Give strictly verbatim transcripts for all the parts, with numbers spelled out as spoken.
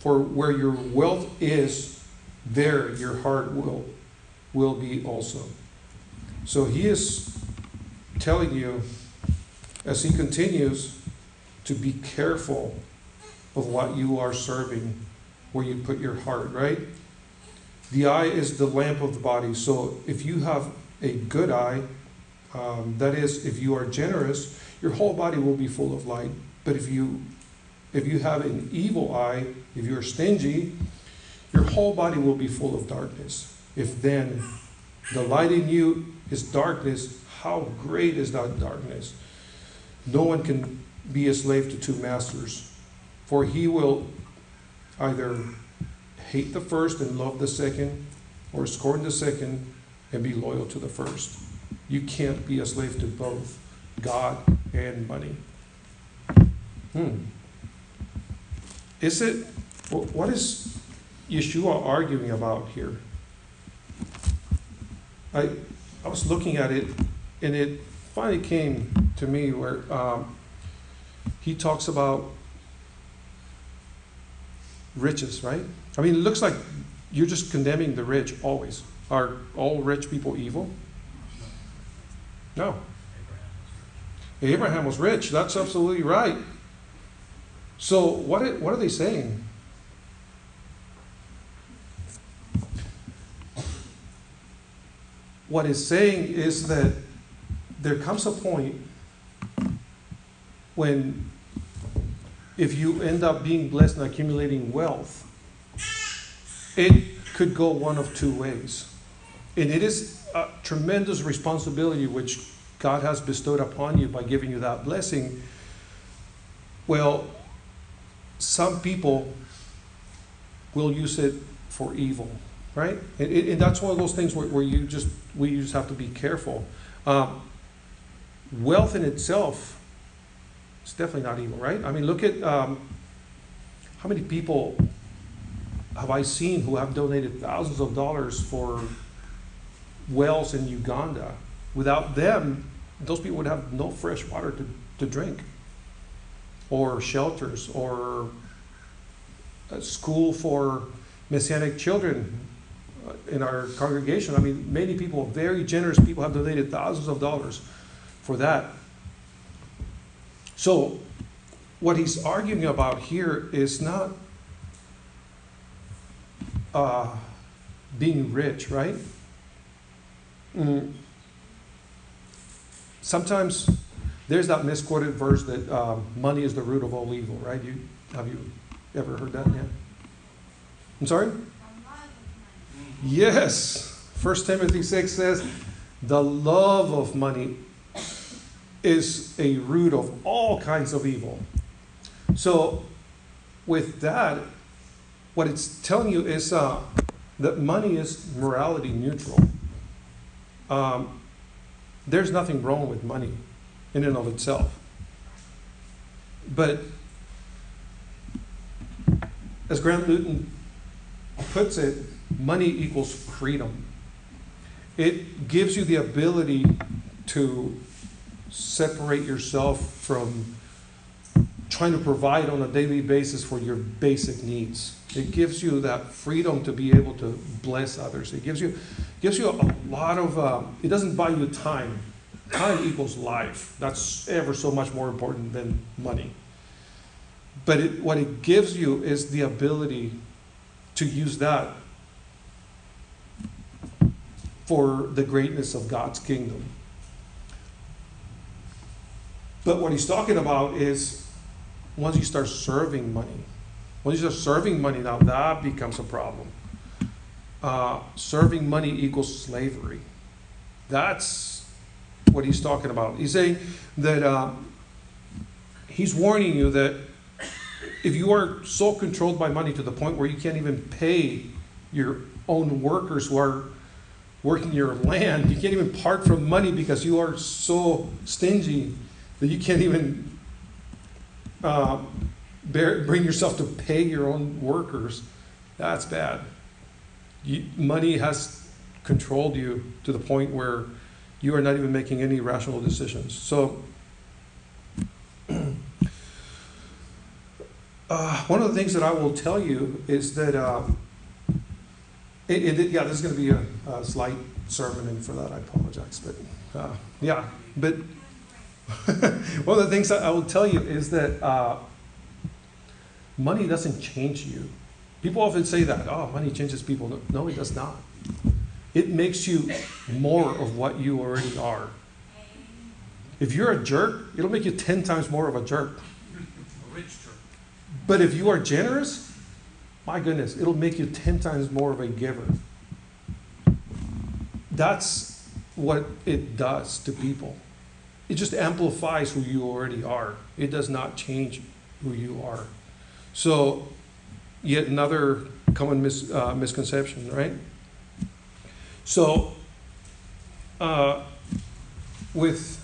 For where your wealth is, there your heart will, will be also. So he is telling you, as he continues, to be careful of what you are serving, where you put your heart, right? The eye is the lamp of the body. So if you have a good eye, um, that is, if you are generous, your whole body will be full of light. But if you If you have an evil eye, if you're stingy, your whole body will be full of darkness. If then the light in you is darkness, how great is that darkness? No one can be a slave to two masters, for he will either hate the first and love the second, or scorn the second and be loyal to the first. You can't be a slave to both God and money. Hmm. Is it, what is Yeshua arguing about here? I, I was looking at it, and it finally came to me where um, he talks about riches, right? I mean, it looks like you're just condemning the rich always. Are all rich people evil? No. Abraham was rich. That's absolutely right. So what are, what are they saying? What it's saying is that there comes a point when, if you end up being blessed and accumulating wealth, it could go one of two ways. And it is a tremendous responsibility which God has bestowed upon you by giving you that blessing. Well, some people will use it for evil, right? And, and that's one of those things where, where you just we just have to be careful. Um, wealth in itself is definitely not evil, right? I mean, look at um, how many people have I seen who have donated thousands of dollars for wells in Uganda. Without them, those people would have no fresh water to, to drink, or shelters, or a school for Messianic children in our congregation. I mean, many people, very generous people, have donated thousands of dollars for that. So what he's arguing about here is not uh, being rich, right? Mm. Sometimes there's that misquoted verse that uh, money is the root of all evil, right? You, have you ever heard that yet? I'm sorry? Yes. First Timothy six says, the love of money is a root of all kinds of evil. So with that, what it's telling you is uh, that money is morality neutral. Um, there's nothing wrong with money in and of itself. But as Grant Newton puts it, money equals freedom. It gives you the ability to separate yourself from trying to provide on a daily basis for your basic needs. It gives you that freedom to be able to bless others. It gives you, gives you a lot of, um, it doesn't buy you time. Time equals life. That's ever so much more important than money. But it, what it gives you is the ability to use that for the greatness of God's kingdom. But what he's talking about is once you start serving money, once you start serving money, now that becomes a problem. Uh, serving money equals slavery. That's what he's talking about. He's saying that uh, he's warning you that if you are so controlled by money to the point where you can't even pay your own workers who are working your land, you can't even part from money because you are so stingy that you can't even uh, bear, bring yourself to pay your own workers, that's bad. You, money has controlled you to the point where you are not even making any rational decisions. So Uh, one of the things that I will tell you is that, uh, it, it, yeah, there's going to be a, a slight sermon, and for that I apologize. But uh, yeah, but one of the things I will tell you is that uh, money doesn't change you. People often say that, oh, money changes people. No, it does not. It makes you more of what you already are. If you're a jerk, it'll make you ten times more of a jerk. A rich jerk. But if you are generous, my goodness, it'll make you ten times more of a giver. That's what it does to people. It just amplifies who you already are. It does not change who you are. So, yet another common mis uh, misconception, right? So, uh, with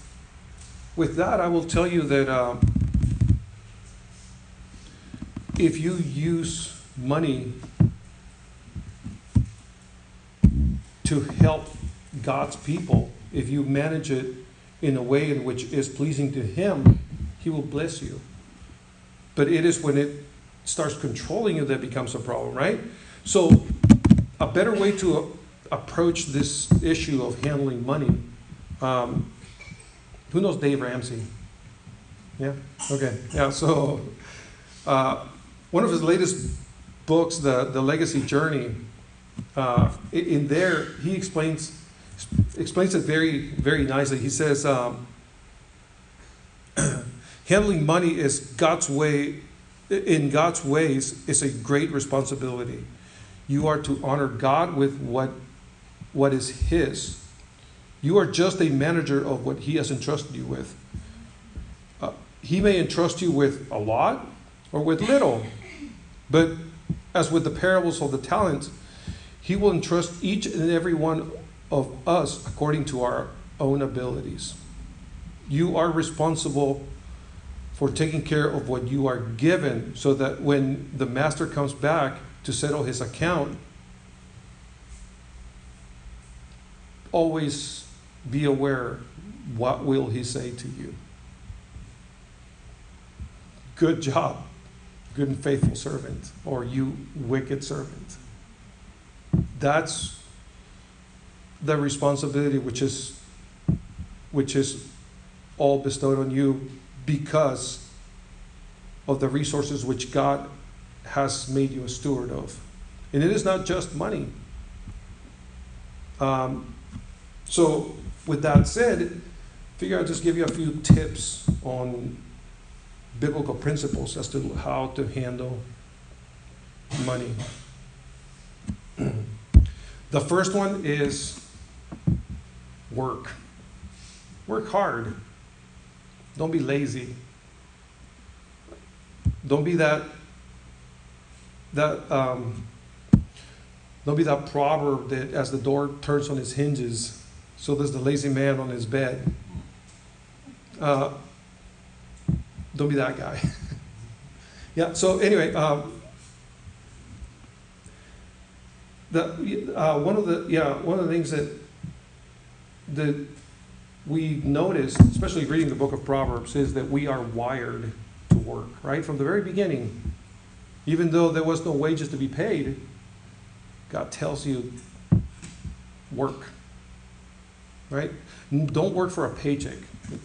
with that, I will tell you that uh, if you use money to help God's people, if you manage it in a way in which is pleasing to Him, He will bless you. But it is when it starts controlling you that becomes a problem, right? So a better way to approach this issue of handling money, um, who knows Dave Ramsey? Yeah? Okay. Yeah, so uh, one of his latest books, The, the Legacy Journey, uh, in there he explains explains it very, very nicely. He says, um, handling money is God's way, in God's ways, is a great responsibility. You are to honor God with what, what is His. You are just a manager of what He has entrusted you with. Uh, he may entrust you with a lot or with little, but as with the parables of the talents, He will entrust each and every one of us according to our own abilities. You are responsible for taking care of what you are given, so that when the master comes back to settle his account, always be aware, what will he say to you? Good job, good and faithful servant, or you wicked servant. That's the responsibility which is which is all bestowed on you because of the resources which God has made you a steward of. And it is not just money. Um, so with that said, figure I'll just give you a few tips on biblical principles as to how to handle money. The first one is work. Work hard. Don't be lazy. Don't be that that um, don't be that proverb that as the door turns on its hinges, so does the lazy man on his bed. Uh, don't be that guy. Yeah. So anyway, um, the uh, one of the yeah one of the things that that we notice, especially reading the book of Proverbs, is that we are wired to work, right? From the very beginning, even though there was no wages to be paid, God tells you, work, right? Don't work for a paycheck.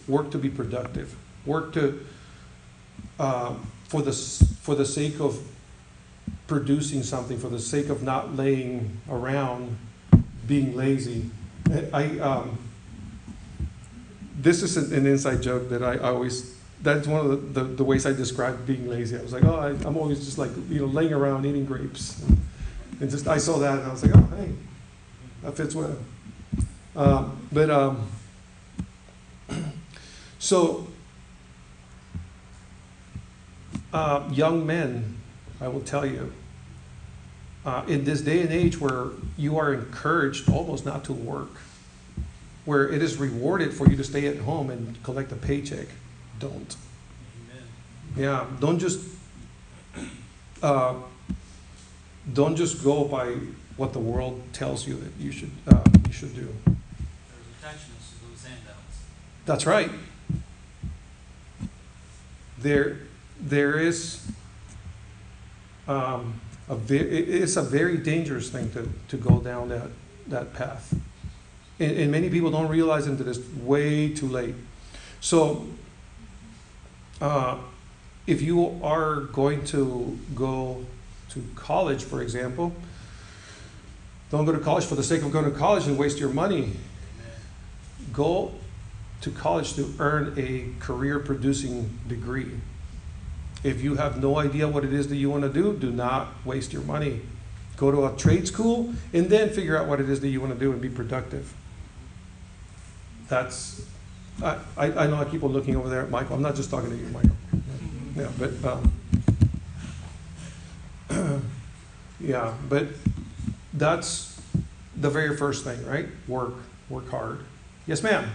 Work to be productive. Work to uh, for the for the sake of producing something, for the sake of not laying around, being lazy. I. Um, This is an inside joke that I, I always, that's one of the, the, the ways I described being lazy. I was like, oh, I, I'm always just like, you know, laying around eating grapes. And, and just, I saw that and I was like, oh, hey, that fits well. Um, but, um, so, uh, young men, I will tell you, uh, in this day and age where you are encouraged almost not to work, where it is rewarded for you to stay at home and collect a paycheck, don't. Amen. Yeah, don't just uh, don't just go by what the world tells you that you should uh, you should do. There's attachments to those handouts. That's right. There, there is um, a it's a very dangerous thing to, to go down that, that path. And, and many people don't realize it until it's way too late. So uh, if you are going to go to college, for example, don't go to college for the sake of going to college and waste your money. Go to college to earn a career-producing degree. If you have no idea what it is that you want to do, do not waste your money. Go to a trade school and then figure out what it is that you want to do and be productive. That's, I, I, I know I keep on looking over there at Michael. I'm not just talking to you, Michael. Yeah, but, um, yeah, but that's the very first thing, right? Work, work hard. Yes, ma'am.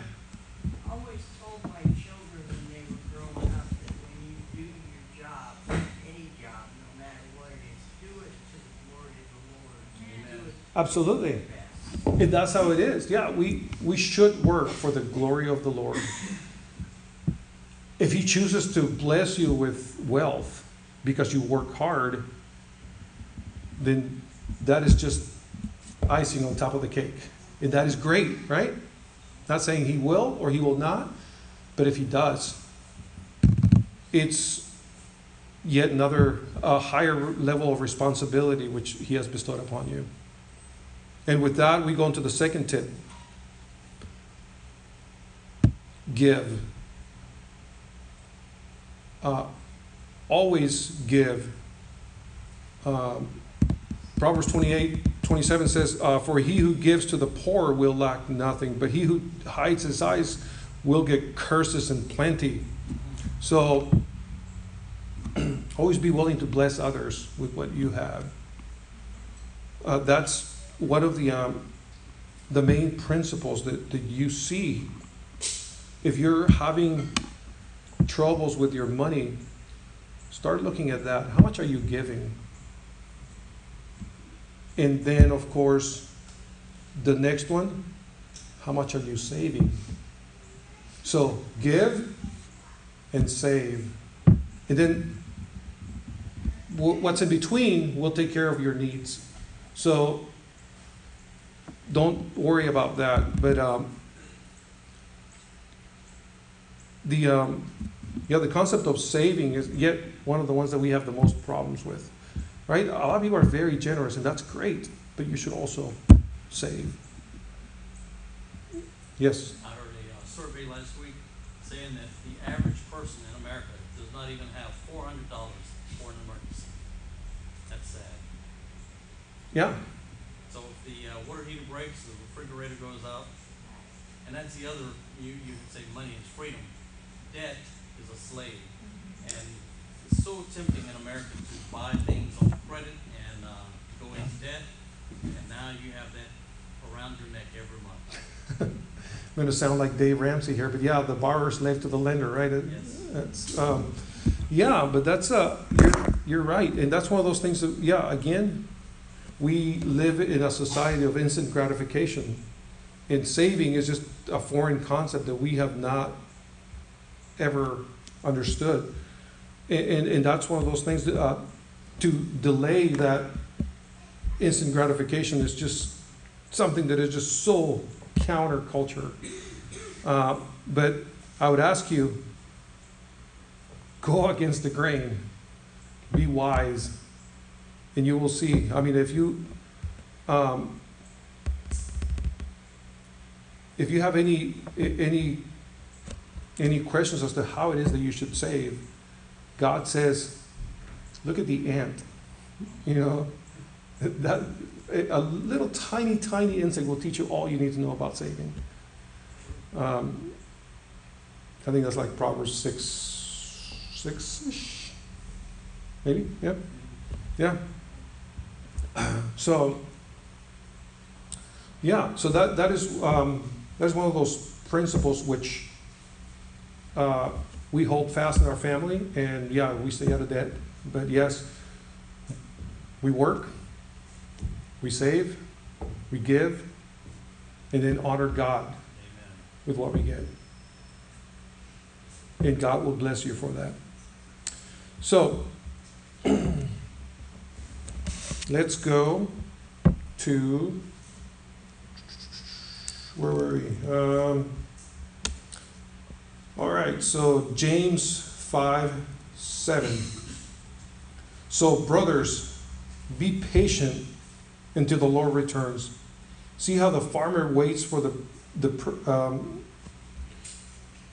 I always told my children when they were growing up that when you do your job, any job, no matter what it is, do it to the glory of the Lord. Amen. Do it Absolutely. And that's how it is. Yeah, we, we should work for the glory of the Lord. If He chooses to bless you with wealth because you work hard, then that is just icing on top of the cake. And that is great, right? Not saying He will or He will not, but if He does, it's yet another uh, higher level of responsibility which He has bestowed upon you. And with that, we go into the second tip. Give. Uh, always give. Um, Proverbs twenty-eight twenty-seven says, uh, for he who gives to the poor will lack nothing, but he who hides his eyes will get curses and plenty. So always be willing to bless others with what you have. Uh, that's one of the, um, the main principles that, that you see. If you're having troubles with your money, start looking at that. How much are you giving? And then, of course, the next one, how much are you saving? So give and save. And then what's in between will take care of your needs. So don't worry about that. But um, the, um, yeah, the concept of saving is yet one of the ones that we have the most problems with. Right? A lot of people are very generous, and that's great, but you should also save. Yes? I heard a uh, survey last week saying that the average person in America does not even have four hundred dollars for an emergency. That's sad. Yeah. So if the uh, water heater breaks, the refrigerator goes out, and that's the other, you, you can say money is freedom. Debt is a slave. And it's so tempting in America to buy things on credit and uh, go into debt, and now you have that around your neck every month. I'm going to sound like Dave Ramsey here, but yeah, the borrower slave to the lender, right? It, yes. That's, um, yeah, but that's uh, you're, you're right, and that's one of those things that, yeah, again, we live in a society of instant gratification, and saving is just a foreign concept that we have not ever understood. And, and, and that's one of those things that uh, to delay that instant gratification is just something that is just so counterculture. Uh, but I would ask you, go against the grain, be wise, and you will see. I mean, if you um, if you have any any any questions as to how it is that you should save, God says, look at the ant. You know, that a little tiny, tiny insect will teach you all you need to know about saving. Um, I think that's like Proverbs six, six-ish, maybe, yeah, yeah. So, yeah, so that, that is um, that's one of those principles which uh, we hold fast in our family, and yeah, we stay out of debt. But yes, we work, we save, we give, and then honor God. Amen. With what we get. And God will bless you for that. So, Let's go to, where were we? Um, all right, so James five, seven. So brothers, be patient until the Lord returns. See how the farmer waits for the, the, um,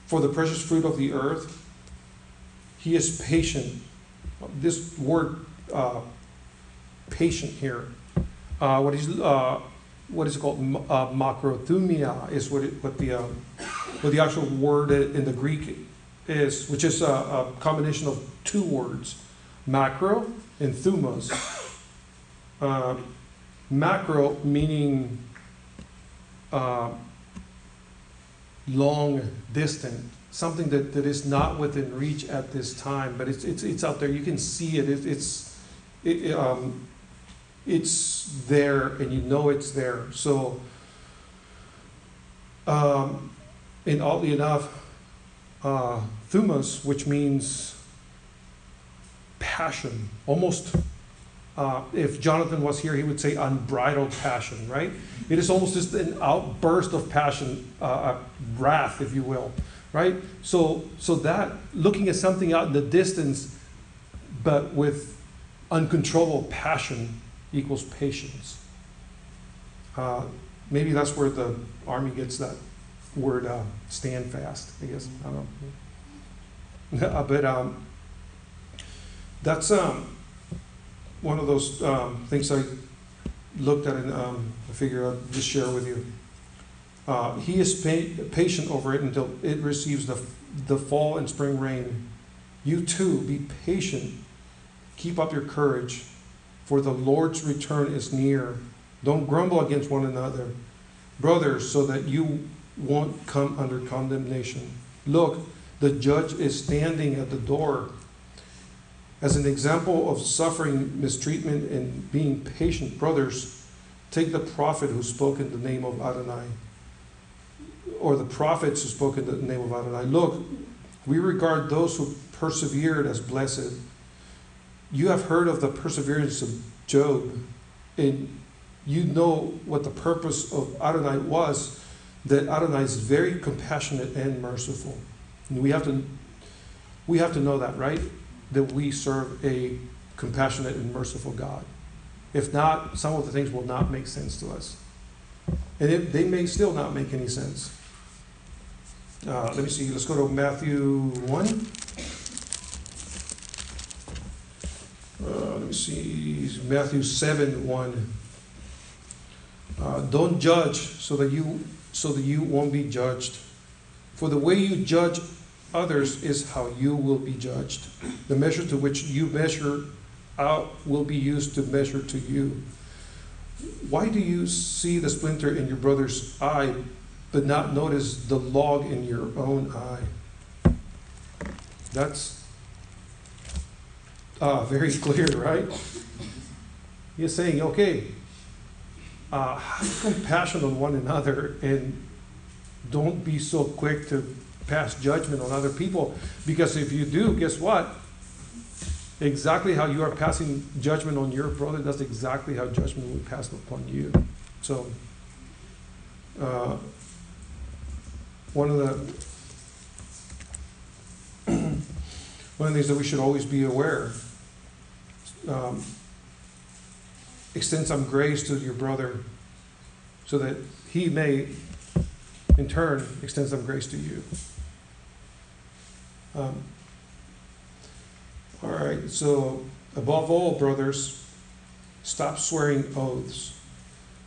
for the precious fruit of the earth? He is patient. This word uh, patient here, uh, what is uh, what is it called? Uh, macrothumia is what it, what the uh, what the actual word in the Greek is, which is a, a combination of two words, macro and thumos. Uh, macro meaning uh, long distance, something that, that is not within reach at this time, but it's it's it's out there. You can see it. it it's it, um, it's there, and you know it's there. So, um, and oddly enough, uh, thumos, which means passion, almost. Uh, if Jonathan was here, he would say unbridled passion, right? It is almost just an outburst of passion, uh, wrath, if you will, right? So, so that, looking at something out in the distance, but with uncontrollable passion equals patience. Uh, maybe that's where the army gets that word, uh, stand fast, I guess, I don't know. But um, that's, um, one of those um, things I looked at and um, I figure I'll just share with you. Uh, he is pa patient over it until it receives the, the fall and spring rain. You too, be patient. Keep up your courage, for the Lord's return is near. Don't grumble against one another, brothers, so that you won't come under condemnation. Look, the judge is standing at the door. As an example of suffering, mistreatment, and being patient, brothers, take the prophet who spoke in the name of Adonai, or the prophets who spoke in the name of Adonai. Look, we regard those who persevered as blessed. You have heard of the perseverance of Job, and you know what the purpose of Adonai was, that Adonai is very compassionate and merciful. And we have to, we have to know that, right? That we serve a compassionate and merciful God. If not, some of the things will not make sense to us. And it, they may still not make any sense. Uh, let me see, let's go to Matthew one. Uh, let me see, Matthew seven, one. Uh, don't judge so that, you, so that you won't be judged. For the way you judge others is how you will be judged. The measure to which you measure out will be used to measure to you. Why do you see the splinter in your brother's eye, but not notice the log in your own eye? That's uh, very clear, right? You're saying, okay, uh, have compassion on one another and don't be so quick to pass judgment on other people, because if you do, guess what? Exactly how you are passing judgment on your brother, that's exactly how judgment will pass upon you. So, uh, one of the one of the things that we should always be aware, um, extend some grace to your brother, so that he may, in turn, extend some grace to you. Um, all right, so above all, brothers, stop swearing oaths,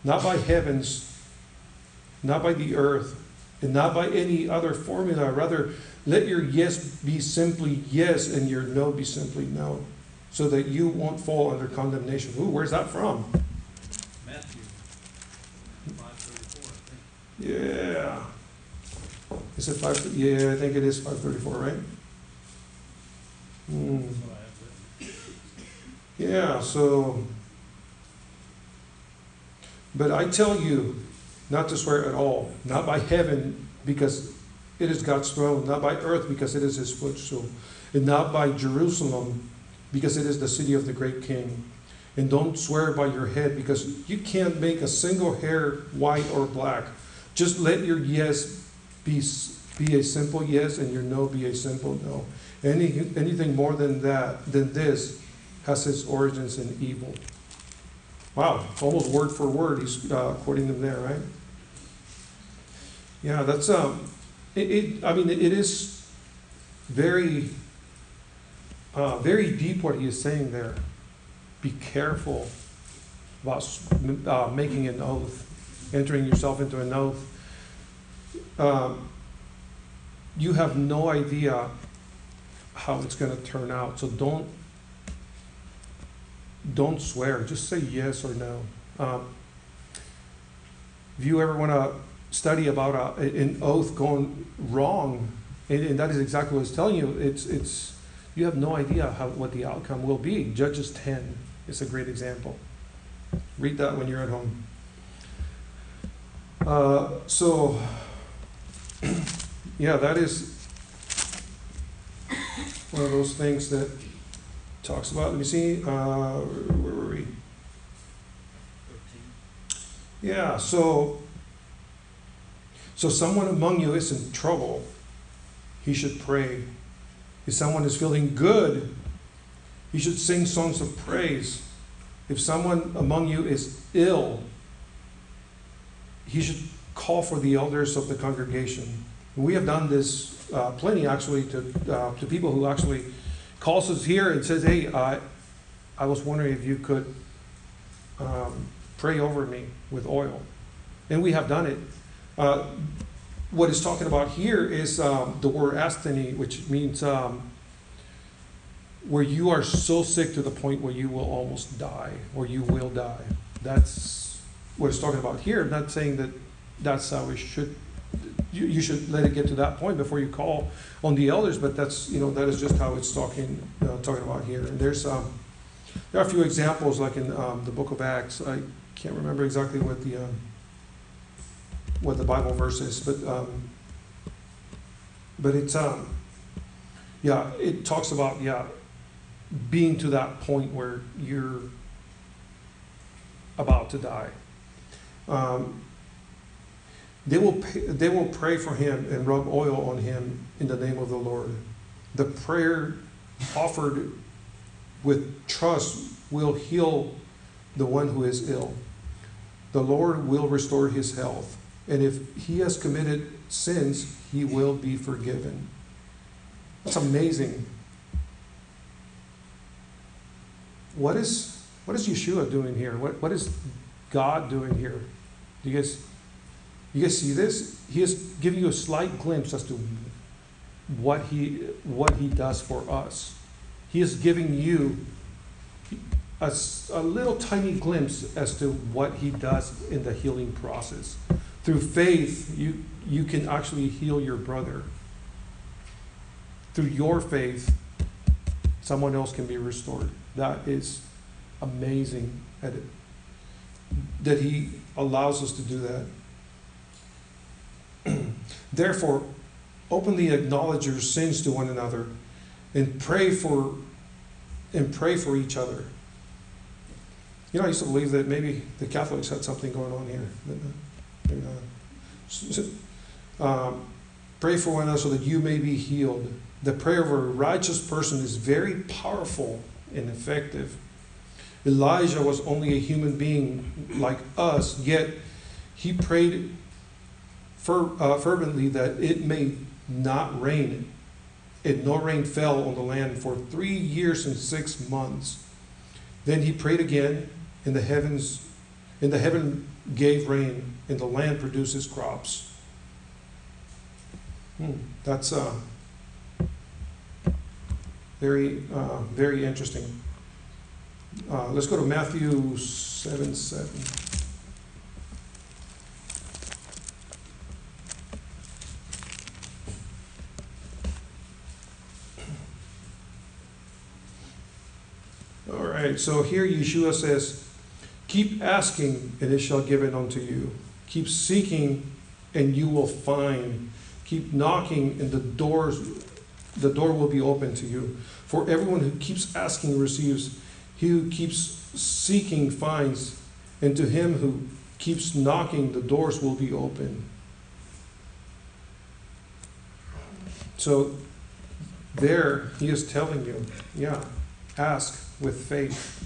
not by heavens, not by the earth, and not by any other formula. Rather, let your yes be simply yes and your no be simply no, so that you won't fall under condemnation. Ooh, where's that from? Matthew five thirty-four, I think. Yeah. Is it five? Yeah, I think it is five thirty-four, right? Mm. Yeah, so, but I tell you not to swear at all, not by heaven, because it is God's throne, not by earth, because it is his footstool, and not by Jerusalem, because it is the city of the great king, And don't swear by your head, because you can't make a single hair white or black. Just let your yes be, be a simple yes, and your no be a simple no. Any, anything more than that, than this, has its origins in evil. Wow, almost word for word, he's uh, quoting them there, right? Yeah, that's, um, it, it, I mean, it, it is very, uh, very deep what he is saying there. Be careful about uh, making an oath, entering yourself into an oath. Um, you have no idea how it's going to turn out, so don't don't swear. Just say yes or no. Um, if you ever want to study about a, an oath going wrong, and, and that is exactly what it's telling you. It's it's you have no idea how what the outcome will be. Judges ten. It's a great example. Read that when you're at home. Uh, so, yeah, that is one of those things that talks about, let me see, uh, where were we? Yeah, so, so someone among you is in trouble, he should pray. If someone is feeling good, he should sing songs of praise. If someone among you is ill, he should call for the elders of the congregation. We have done this uh, plenty, actually, to, uh, to people who actually calls us here and says, hey, uh, I was wondering if you could um, pray over me with oil. And we have done it. Uh, what it's talking about here is um, the word astheny, which means um, where you are so sick to the point where you will almost die, or you will die. That's what it's talking about here. I'm not saying that that's how we should, you, you should let it get to that point before you call on the elders, but that's, you know, that is just how it's talking uh, talking about here. And there's um, there are a few examples, like in um, the book of Acts. I can't remember exactly what the um, what the Bible verse is, but um, but it's um, yeah, it talks about yeah, being to that point where you're about to die. Um, They will, pay, they will pray for him and rub oil on him in the name of the Lord. The prayer offered with trust will heal the one who is ill. The Lord will restore his health. And if he has committed sins, he will be forgiven. That's amazing. What is, what is Yeshua doing here? What, what is God doing here? Do you guys... You guys see this? He is giving you a slight glimpse as to what he what he does for us. He is giving you a, a little tiny glimpse as to what he does in the healing process. Through faith, you, you can actually heal your brother. Through your faith, someone else can be restored. That is amazing at it, that he allows us to do that. Therefore, openly acknowledge your sins to one another, and pray for, and pray for each other. You know, I used to believe that maybe the Catholics had something going on here. Maybe not. So, um, pray for one another so that you may be healed. The prayer of a righteous person is very powerful and effective. Elijah was only a human being like us, yet he prayed fervently that it may not rain, and no rain fell on the land for three years and six months. Then he prayed again, and the heavens, and the heaven gave rain, and the land produces crops. Hmm, that's uh, very, uh, very interesting. Uh, let's go to Matthew seven seven. All right, so here Yeshua says, keep asking, and it shall be given unto you. Keep seeking, and you will find. Keep knocking, and the, doors, the door will be open to you. For everyone who keeps asking receives. He who keeps seeking finds, and to him who keeps knocking, the doors will be open. So there he is telling you, yeah, ask with faith.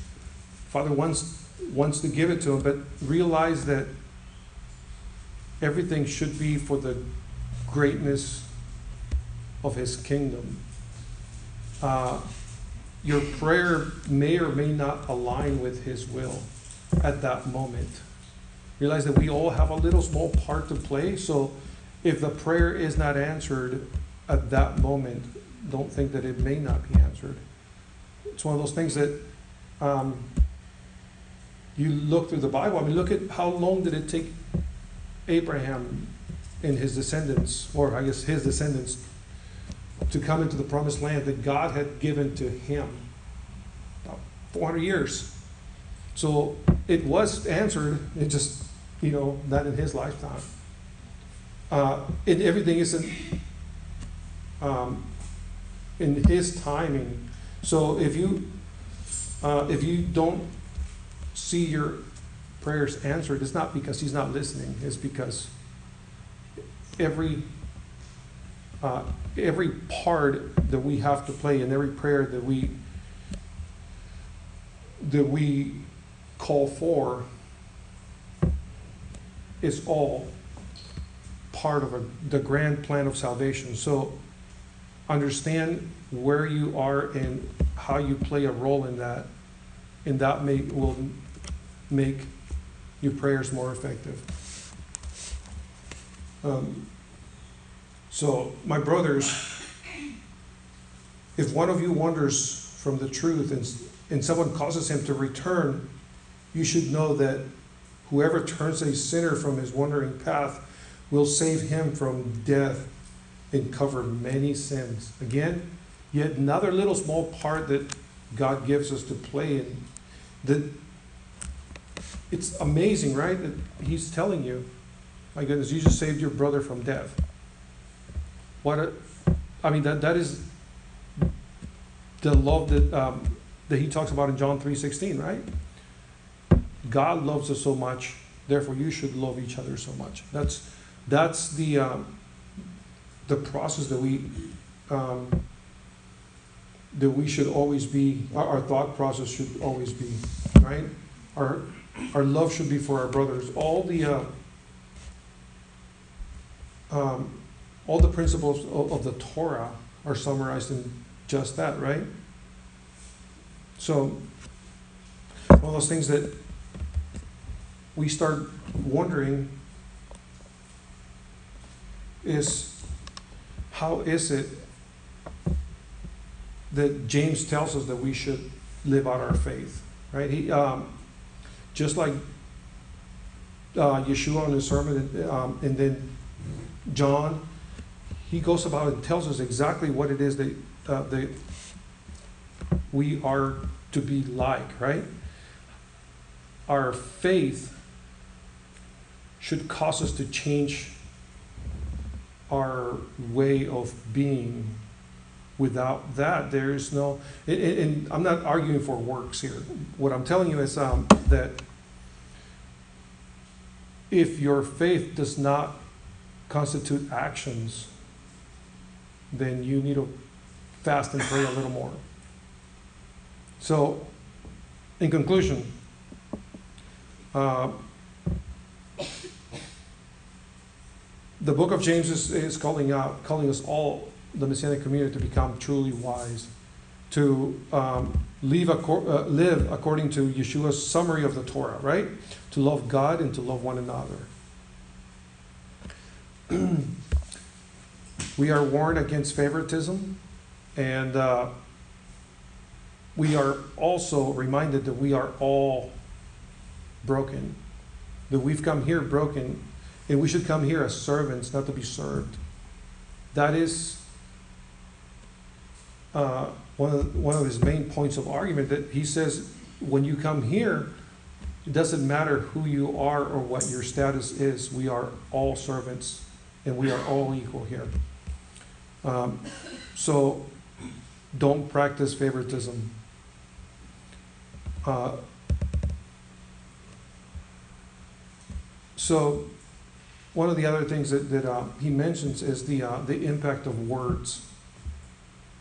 Father wants, wants to give it to him, but realize that everything should be for the greatness of his kingdom. Uh, your prayer may or may not align with his will at that moment. Realize that we all have a little small part to play, so if the prayer is not answered at that moment, don't think that it may not be answered. It's one of those things that um, you look through the Bible. I mean, look at how long did it take Abraham and his descendants, or I guess his descendants, to come into the promised land that God had given to him. About four hundred years. So it was answered, it just, you know, not in his lifetime. Uh, and everything is in, um, in his timing. So if you, uh, if you don't see your prayers answered, it's not because he's not listening. It's because every Uh, every part that we have to play and every prayer that we that we call for is all part of a, the grand plan of salvation. So understand where you are and how you play a role in that, and that may, will make your prayers more effective. Um, So, my brothers, if one of you wanders from the truth and, and someone causes him to return, you should know that whoever turns a sinner from his wandering path will save him from death and cover many sins. Again, yet another little small part that God gives us to play in. That it's amazing, right? That he's telling you, my goodness, you just saved your brother from death. What a, I mean, that, that is the love that, um, that he talks about in John three sixteen, right? God loves us so much, therefore you should love each other so much. That's, that's the, um, the process that we, um, that we should always be, our, our thought process should always be, right? Our, our love should be for our brothers. All the... Uh, um, All the principles of the Torah are summarized in just that, right? So, one of those things that we start wondering is, how is it that James tells us that we should live out our faith, right? He, um, just like uh, Yeshua in his sermon, um, and then John, he goes about and tells us exactly what it is that, uh, that we are to be like, right? Our faith should cause us to change our way of being. Without that, there is no... And, and I'm not arguing for works here. What I'm telling you is um, that if your faith does not constitute actions, then you need to fast and pray a little more. So, in conclusion, uh, the book of James is, is calling out, calling us all, the Messianic community, to become truly wise, to um, live, acor uh, live according to Yeshua's summary of the Torah, right? To love God and to love one another. We are warned against favoritism, and uh, we are also reminded that we are all broken, that we've come here broken, and we should come here as servants, not to be served. That is uh, one, of, one of his main points of argument, that he says when you come here, it doesn't matter who you are or what your status is, we are all servants, and we are all equal here. Um, so, don't practice favoritism. Uh, so one of the other things that, that uh, he mentions is the, uh, the impact of words.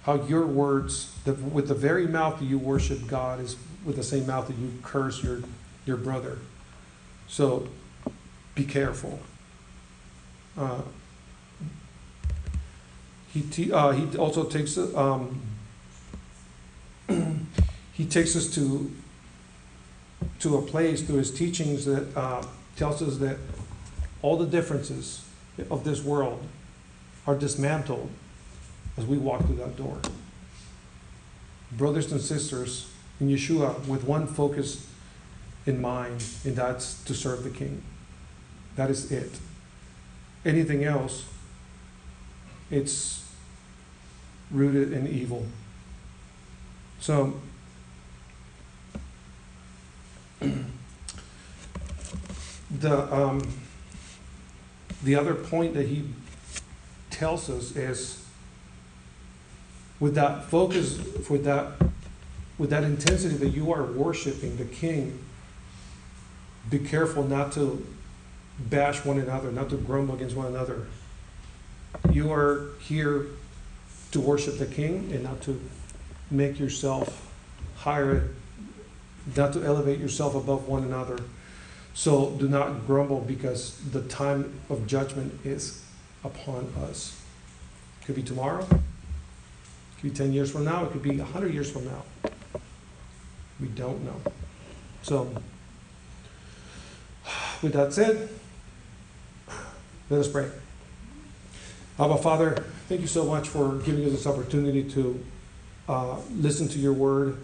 How your words, the, with the very mouth that you worship God is with the same mouth that you curse your, your brother. So be careful. Uh, he, te uh, he also takes, um, he takes us to, to a place through his teachings that uh, tells us that all the differences of this world are dismantled as we walk through that door. Brothers and sisters in Yeshua with one focus in mind, and that's to serve the King. That is it. Anything else, it's rooted in evil. So, the, um, the other point that he tells us is with that focus, with that, with that intensity that you are worshiping the King, be careful not to bash one another, not to grumble against one another. You are here to worship the King and not to make yourself higher, not to elevate yourself above one another. So do not grumble, because the time of judgment is upon us. It could be tomorrow, it could be ten years from now, it could be a hundred years from now. We don't know. So, with that said, let us pray. Abba, Father, thank you so much for giving us this opportunity to uh, listen to your word,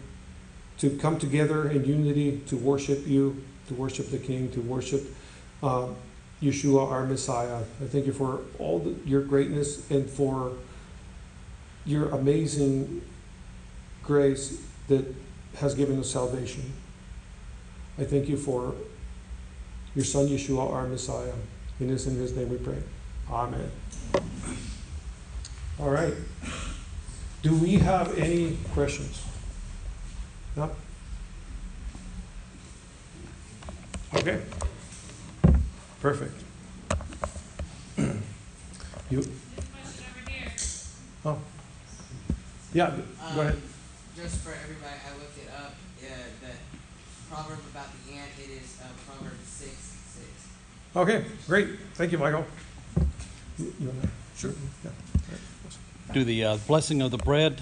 to come together in unity, to worship you, to worship the King, to worship uh, Yeshua, our Messiah. I thank you for all the, your greatness and for your amazing grace that has given us salvation. I thank you for your Son, Yeshua, our Messiah. In his, in his name we pray. Amen. All right. Do we have any questions? No? Okay. Perfect. You? There's a question over here. Oh. Yeah, um, go ahead. Just for everybody, I looked it up. Yeah, the proverb about the ant, it is uh, Proverbs six six. Okay, great. Thank you, Michael. You, you want to? Sure. Yeah. Do the uh, blessing of the bread